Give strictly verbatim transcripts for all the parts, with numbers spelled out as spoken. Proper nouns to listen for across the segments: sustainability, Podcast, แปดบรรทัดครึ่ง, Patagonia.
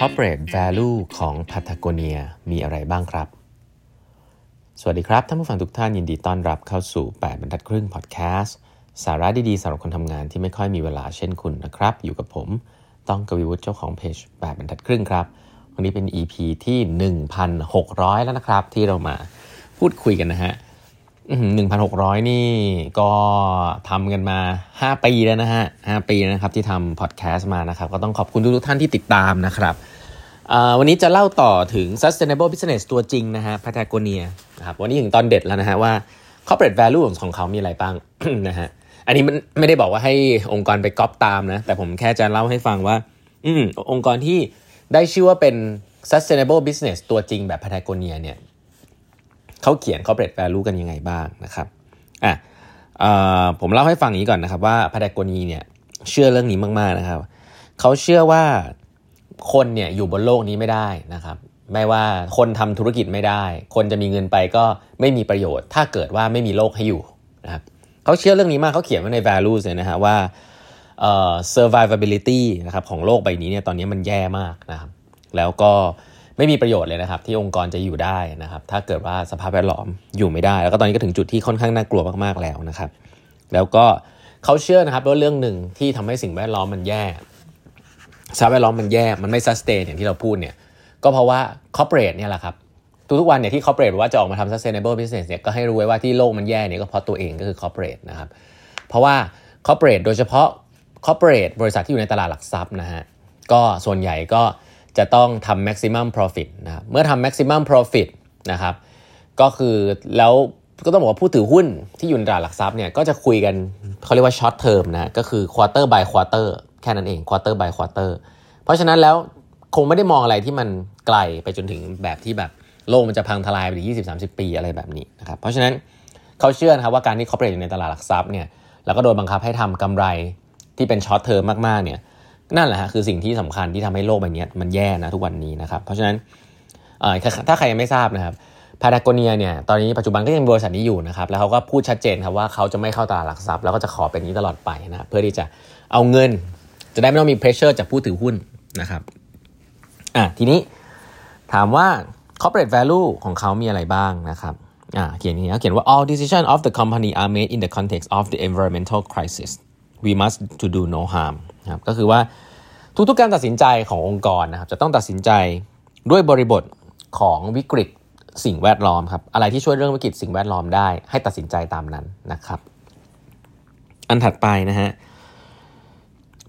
Corporate Value ของ Patagonia มีอะไรบ้างครับสวัสดีครับท่านผู้ฟังทุกท่านยินดีต้อนรับเข้าสู่แปดบรรทัดครึ่ง Podcast สาระดีๆสำหรับคนทำงานที่ไม่ค่อยมีเวลาเช่นคุณนะครับอยู่กับผมต้องกวีวุฒิเจ้าของเพจแปดบรรทัดครึ่งครับวันนี้เป็น อี พี ที่ หนึ่งพันหกร้อย แล้วนะครับที่เรามาพูดคุยกันนะฮะ หนึ่งพันหกร้อย นี่ก็ทำกันมาห้าปีแล้วนะฮะห้าปีนะครับที่ทำพอดแคสต์มานะครับก็ต้องขอบคุณทุกๆท่านที่ติดตามนะครับวันนี้จะเล่าต่อถึง sustainable business ตัวจริงนะฮะ Patagonia นะครับวันนี้ถึงตอนเด็ดแล้วนะฮะว่า corporate value ของเขามีอะไรบ้าง นะฮะอันนี้มันไม่ได้บอกว่าให้องค์กรไปก๊อปตามนะแต่ผมแค่จะเล่าให้ฟังว่า อ, องค์กรที่ได้ชื่อว่าเป็น sustainable business ตัวจริงแบบ Patagonia เนี่ยเขาเขียน corporate value กันยังไงบ้างนะครับอ่ะผมเล่าให้ฟังอย่างนี้ก่อนนะครับว่า Patagonia เนี่ยเชื่อเรื่องนี้มากๆนะครับเขาเชื่อว่าคนเนี่ยอยู่บนโลกนี้ไม่ได้นะครับไม่ว่าคนทำธุรกิจไม่ได้คนจะมีเงินไปก็ไม่มีประโยชน์ถ้าเกิดว่าไม่มีโลกให้อยู่นะครับเขาเชื่อเรื่องนี้มากเขาเขียนไว้ใน values เนี่ยนะฮะว่าเอ่อ survivability นะครับของโลกใบนี้เนี่ยตอนนี้มันแย่มากนะครับแล้วก็ไม่มีประโยชน์เลยนะครับที่องค์กรจะอยู่ได้นะครับถ้าเกิดว่าสภาพแวดล้อมอยู่ไม่ได้แล้วก็ตอนนี้ก็ถึงจุดที่ค่อนข้างน่ากลัวมากๆแล้วนะครับแล้วก็เขาเชื่อนะครับว่าเรื่องนึงที่ทำให้สิ่งแวดล้อมมันแย่สภาพแวดล้อมมันแย่มันไม่ซัสเทนอย่างที่เราพูดเนี่ยก็เพราะว่าคอร์ปอเรทเนี่ยแหละครับทุกๆวันเนี่ยที่คอร์ปอเรทว่าจะออกมาทำ sustainable business เนี่ยก็ให้รู้ไว้ว่าที่โลกมันแย่เนี่ยก็เพราะตัวเองก็คือคอร์ปอเรทนะครับเพราะว่าคอร์ปอเรทโดยเฉพาะคอร์ปอเรทบริษัทที่อยู่ในตลาดหลักทรัพย์นะฮะก็ส่วนใหญ่ก็จะต้องทำ maximum profit นะครับเมื่อทำ maximum profit นะครับก็คือแล้วก็ต้องบอกว่าผู้ถือหุ้นที่อยู่ในตลาดหลักทรัพย์เนี่ยก็จะคุยกันเขาเรียกว่า short term นะก็คือ quarter by quarterแค่นั้นเอง quarter by quarter เพราะฉะนั้นแล้วคงไม่ได้มองอะไรที่มันไกลไปจนถึงแบบที่แบบโลกมันจะพังทลายไปถึง ยี่สิบถึงสามสิบ ปีอะไรแบบนี้นะครับเพราะฉะนั้นเขาเชื่อนะครับว่าการที่ corporate อยู่ในตลาดหลักทรัพย์เนี่ยแล้วก็โดนบังคับให้ทำกำไรที่เป็น short term มากๆเนี่ยนั่นแหละฮะคือสิ่งที่สำคัญที่ทำให้โลกใบนี้มันแย่นะทุกวันนี้นะครับเพราะฉะนั้นถ้าใครยังไม่ทราบนะครับ Patagonia เนี่ยตอนนี้ปัจจุบันก็ยังบริษัทนี้อยู่นะครับแล้วเขาก็พูดชัดเจนครับว่าเขาจะไม่เข้าตลาดหลักทรัพย์แล้วก็จะขอเป็นนี้ตลอดไปนะเพื่อที่จะเอาเงินจะได้ไม่ต้องมี pressure จากผู้ถือหุ้นนะครับอ่ะทีนี้ถามว่า corporate value ของเขามีอะไรบ้างนะครับอ่ะเขียนอย่างนี้เขียนว่า all decision of the company are made in the context of the environmental crisis we must to do no harm นะครับก็คือว่าทุกๆการตัดสินใจขององค์กรนะครับจะต้องตัดสินใจด้วยบริบทของวิกฤตสิ่งแวดล้อมครับอะไรที่ช่วยเรื่องวิกฤตสิ่งแวดล้อมได้ให้ตัดสินใจตามนั้นนะครับอันถัดไปนะฮะ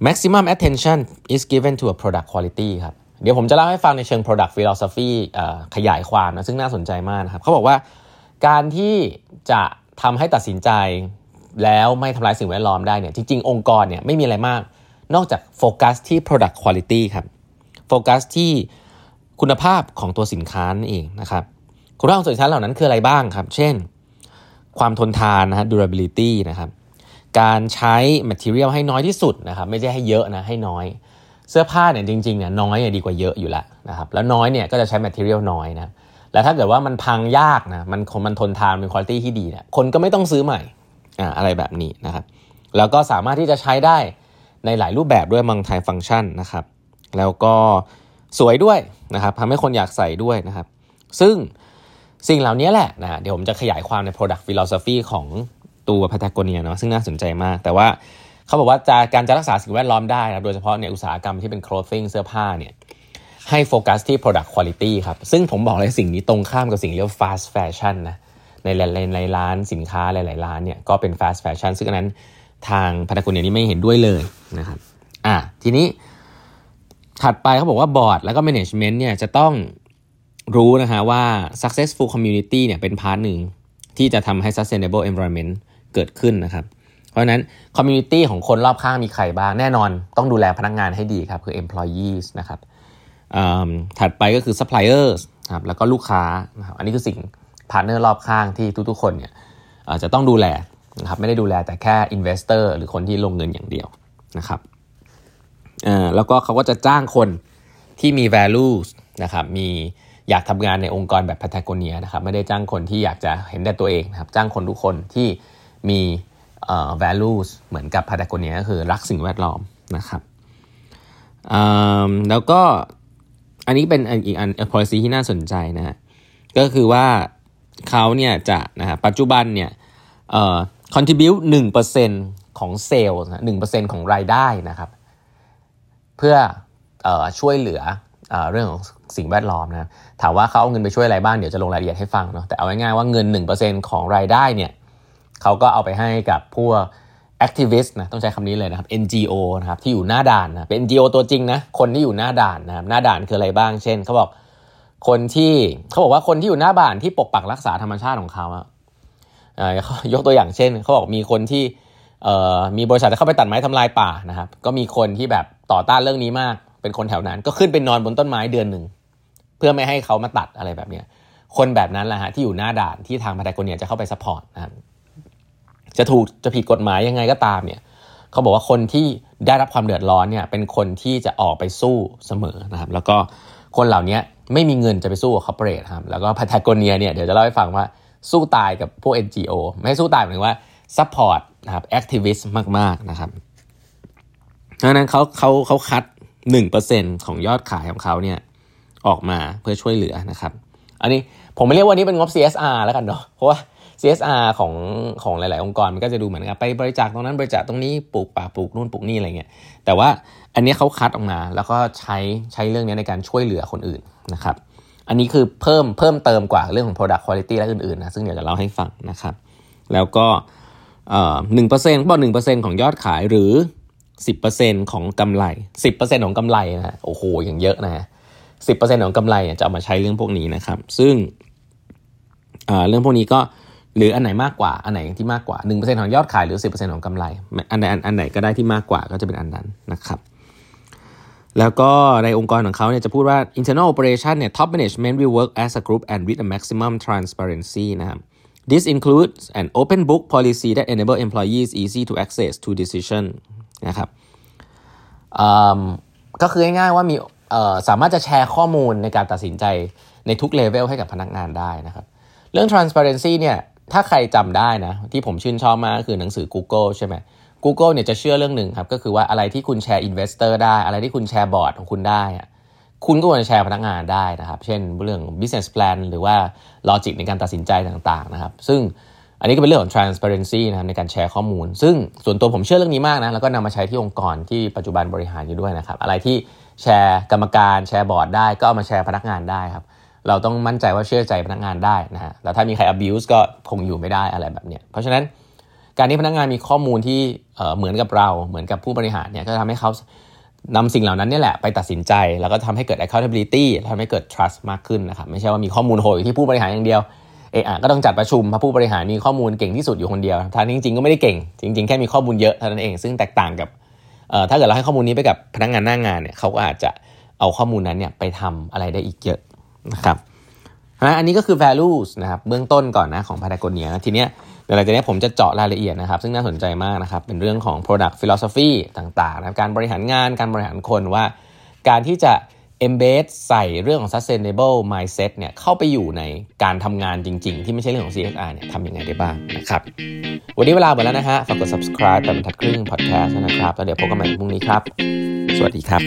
maximum attention is given to a product quality ครับเดี๋ยวผมจะเล่าให้ฟังในเชิง product philosophy เอ่อขยายความนะซึ่งน่าสนใจมากนะครับเขาบอกว่าการที่จะทำให้ตัดสินใจแล้วไม่ทำลายสิ่งแวดล้อมได้เนี่ยจริงๆองค์กรเนี่ยไม่มีอะไรมากนอกจากโฟกัสที่ product quality ครับโฟกัสที่คุณภาพของตัวสินค้านั่นเองนะครับคุณภาพของสินค้าเหล่านั้นคืออะไรบ้างครับเช่นความทนทานนะฮะ durability นะครับการใช้ material ให้น้อยที่สุดนะครับไม่ใช่ให้เยอะนะให้น้อยเสื้อผ้าเนี่ยจริงๆเนี่ยน้อยเนี่ยดีกว่าเยอะอยู่แล้วนะครับแล้วน้อยเนี่ยก็จะใช้ material น้อยนะแล้วถ้าเกิดว่ามันพังยากนะมันมันทนทานเป็น quality ที่ดีเนี่ยคนก็ไม่ต้องซื้อใหม่อ่าอะไรแบบนี้นะครับแล้วก็สามารถที่จะใช้ได้ในหลายรูปแบบด้วยมัลติฟังก์ชันนะครับแล้วก็สวยด้วยนะครับทำให้คนอยากใส่ด้วยนะครับซึ่งสิ่งเหล่านี้แหละนะเดี๋ยวผมจะขยายความใน product philosophy ของตัว Patagonia เนาะซึ่งน่าสนใจมากแต่ว่าเขาบอกว่าการจะรักษาสิ่งแวดล้อมได้นะโดยเฉพาะในอุตสาหกรรมที่เป็น clothing เสื้อผ้าเนี่ยให้โฟกัสที่ product quality ครับซึ่งผมบอกเลยสิ่งนี้ตรงข้ามกับสิ่งเรียกว่า fast fashion นะในหลายในร้านสินค้าหลายๆร้านเนี่ยก็เป็น fast fashion ซึ่งอันนั้นทาง Patagonia นี่ไม่เห็นด้วยเลยนะครับอ่ะทีนี้ถัดไปเขาบอกว่า board แล้วก็ management เนี่ยจะต้องรู้นะฮะว่า successful community เนี่ยเป็นพาร์ทหนึ่งที่จะทำให้ sustainable environmentเกิดขึ้นนะครับเพราะฉะนั้นคอมมูนิตี้ของคนรอบข้างมีใครบ้างแน่นอนต้องดูแลพนักงานให้ดีครับคือ employees นะครับถัดไปก็คือ suppliers ครับแล้วก็ลูกค้านะครับอันนี้คือสิ่ง partner รอบข้างที่ทุกๆคนเนี่ยจะต้องดูแลนะครับไม่ได้ดูแลแต่แค่ investor หรือคนที่ลงเงินอย่างเดียวนะครับแล้วก็เขาก็จะจ้างคนที่มี values นะครับมีอยากทำงานในองค์กรแบบ Patagonia นะครับไม่ได้จ้างคนที่อยากจะเห็นแต่ตัวเองนะครับจ้างคนทุกคนที่มีเอ่อ values เหมือนกับ Patagonia ก็คือรักสิ่งแวดล้อมนะครับแล้วก็ อันนี้เป็นอีกอัน policy ที่น่าสนใจนะก็คือว่าเขาเนี่ยจะนะฮะปัจจุบันเนี่ยเอ่อ contribute หนึ่งเปอร์เซ็นต์ ของ sales นะ หนึ่งเปอร์เซ็นต์ ของรายได้นะครับเพื่อเอ่อช่วยเหลือเอ่อเรื่องของสิ่งแวดล้อมนะถามว่าเขาเอาเงินไปช่วยอะไรบ้างเดี๋ยวจะลงรายละเอียดให้ฟังเนาะแต่เอาง่ายๆว่าเงิน หนึ่งเปอร์เซ็นต์ ของรายได้เนี่ยเขาก็เอาไปให้กับพวก activist นะต้องใช้คำนี้เลยนะครับ เอ็น จี โอ นะครับที่อยู่หน้าด่านนะเป็น เอ็น จี โอ ตัวจริงนะคนที่อยู่หน้าด่านนะครับหน้าด่านคืออะไรบ้างเช่นเขาบอกคนที่เขาบอกว่าคนที่อยู่หน้าบ้านที่ปกปักรักษาธรรมชาติของเขาอ่ะเอ่อยกตัวอย่างเช่นเขาบอกมีคนที่เอ่อมีบริษัทจะเข้าไปตัดไม้ทำลายป่านะครับก็มีคนที่แบบต่อต้านเรื่องนี้มากเป็นคนแถวนั้นก็ขึ้นไปนอนบนต้นไม้เดือนนึงเพื่อไม่ให้เขามาตัดอะไรแบบเนี้ยคนแบบนั้นแหละฮะที่อยู่หน้าด่านที่ทาง Patagonia จะเข้าไปซัพพอร์ตนะครับจะถูกจะผิดกฎหมายยังไงก็ตามเนี่ยเขาบอกว่าคนที่ได้รับความเดือดร้อนเนี่ยเป็นคนที่จะออกไปสู้เสมอนะครับแล้วก็คนเหล่านี้ไม่มีเงินจะไปสู้กับคอร์ปอเรทครับแล้วก็ Patagonia เนี่ยเดี๋ยวจะเล่าให้ฟังว่าสู้ตายกับพวก เอ็น จี โอ ไม่สู้ตายหมายถึงว่าซัพพอร์ตนะครับแอคทิวิสต์มากๆนะครับเพราะฉะนั้นเขาเขาเขาคัด หนึ่งเปอร์เซ็นต์ ของยอดขายของเขาเนี่ยออกมาเพื่อช่วยเหลือนะครับอันนี้ผมไม่เรียกว่านี้เป็นงบ ซี เอส อาร์ แล้วกันเนาะเพราะว่า ซี เอส อาร์ ของของหลายๆองค์กรมันก็จะดูเหมือนกับไปบริจาคตรงนั้นบริจาคตรงนี้ปลูกป่าปลูกนู่นปลูกนี่อะไรเงี้ยแต่ว่าอันนี้เขาคัดออกมาแล้วก็ใช้ใช้เรื่องนี้ในการช่วยเหลือคนอื่นนะครับอันนี้คือเพิ่มเพิ่มเติมกว่าเรื่องของ product quality และอื่นๆนะซึ่งเดี๋ยวจะเล่าให้ฟังนะครับแล้วก็เอ่อ หนึ่งเปอร์เซ็นต์ ก็ หนึ่งเปอร์เซ็นต์ ของยอดขายหรือ สิบเปอร์เซ็นต์ ของกำไร สิบเปอร์เซ็นต์ ของกำไรนะโอ้โหอย่างเยอะนะสิบเปอร์เซ็นต์ ของกำไรจะเอามาใช้เรื่องพวกนี้นะครับซึ่ง เอ่อ เรื่องพวกนี้ก็หรืออันไหนมากกว่าอันไหนที่มากกว่า หนึ่งเปอร์เซ็นต์ ของยอดขายหรือ สิบเปอร์เซ็นต์ ของกำไรอันไหนอันไหนก็ได้ที่มากกว่าก็จะเป็นอันนั้นนะครับแล้วก็ในองค์กรของเขาเนี่ยจะพูดว่า internal operation เนี่ย top management will work as a group and with a maximum transparency นะครับ this includes an open book policy that enable employees easy to access to decision นะครับก็คือง่ายๆว่ามีสามารถจะแชร์ข้อมูลในการตัดสินใจในทุกเลเวลให้กับพนักงานได้นะครับเรื่อง transparency เนี่ยถ้าใครจำได้นะที่ผมชื่นชอบมากคือหนังสือ Google ใช่ไหม Google เนี่ยจะเชื่อเรื่องหนึ่งครับก็คือว่าอะไรที่คุณแชร์ investor ได้อะไรที่คุณแชร์บอร์ดของคุณได้คุณก็ควรจะแชร์พนักงานได้นะครับเช่นเรื่อง business plan หรือว่า logic ในการตัดสินใจต่างๆนะครับซึ่งอันนี้ก็เป็นเรื่องของ transparency นะครับในการแชร์ข้อมูลซึ่งส่วนตัวผมเชื่อเรื่องนี้มากนะแล้วก็นำมาใช้ที่องค์กรที่ปัจจุบันบริหารอยู่ด้วยนะครับอะไรที่แชร์กรรมการแชร์บอร์ดได้ก็เอามาแชร์พนักงานได้ครับเราต้องมั่นใจว่าเชื่อใจพนักงานได้นะฮะแล้วถ้ามีใคร abuse ก็คงอยู่ไม่ได้อะไรแบบเนี้ยเพราะฉะนั้นการที่พนักงานมีข้อมูลที่เอ่อเหมือนกับเราเหมือนกับผู้บริหารเนี่ยก็ทำให้เขานำสิ่งเหล่านั้นนี่แหละไปตัดสินใจแล้วก็ทำให้เกิด accountability ทำให้เกิด trust มากขึ้นนะครับไม่ใช่ว่ามีข้อมูลโหยที่ผู้บริหารอย่างเดียวเออก็ต้องจัดประชุมเพราะผู้บริหารมีข้อมูลเก่งที่สุดอยู่คนเดียวทั้งจริงๆก็ไม่ได้เก่งจริงๆแค่มีข้อมูลเยอะเท่านั้นเองซึ่งแตกต่างกับเอ่อถ้าเกิดเราให้ข้อมูลนี้ไปกับพนักงานหน้างานเนี่ยเขาก็อาจจะเอาข้อมูลนั้นเนี่ยไปทำอะไรได้อีกเยอะนะครับนะอันนี้ก็คือ values นะครับเบื้องต้นก่อนนะของ Patagonia นะทีเนี้ยเดี๋ยวหลังจากนี้ผมจะเจาะรายละเอียดนะครับซึ่งน่าสนใจมากนะครับเป็นเรื่องของ product philosophy ต่างๆนะการบริหารงานการบริหารคนว่าการที่จะ embed ใส่เรื่องของ sustainable mindset เนี่ยเข้าไปอยู่ในการทำงานจริงๆที่ไม่ใช่เรื่องของ ซี เอส อาร์ เนี่ยทำยังไงได้บ้างนะครับวันนี้เวลาหมดแล้วนะฮะฝากกด subscribe แบบบรรทัดครึ่ง podcast นะครับแล้วเดี๋ยวพบกันใหม่พรุ่งนี้ครับสวัสดีครับ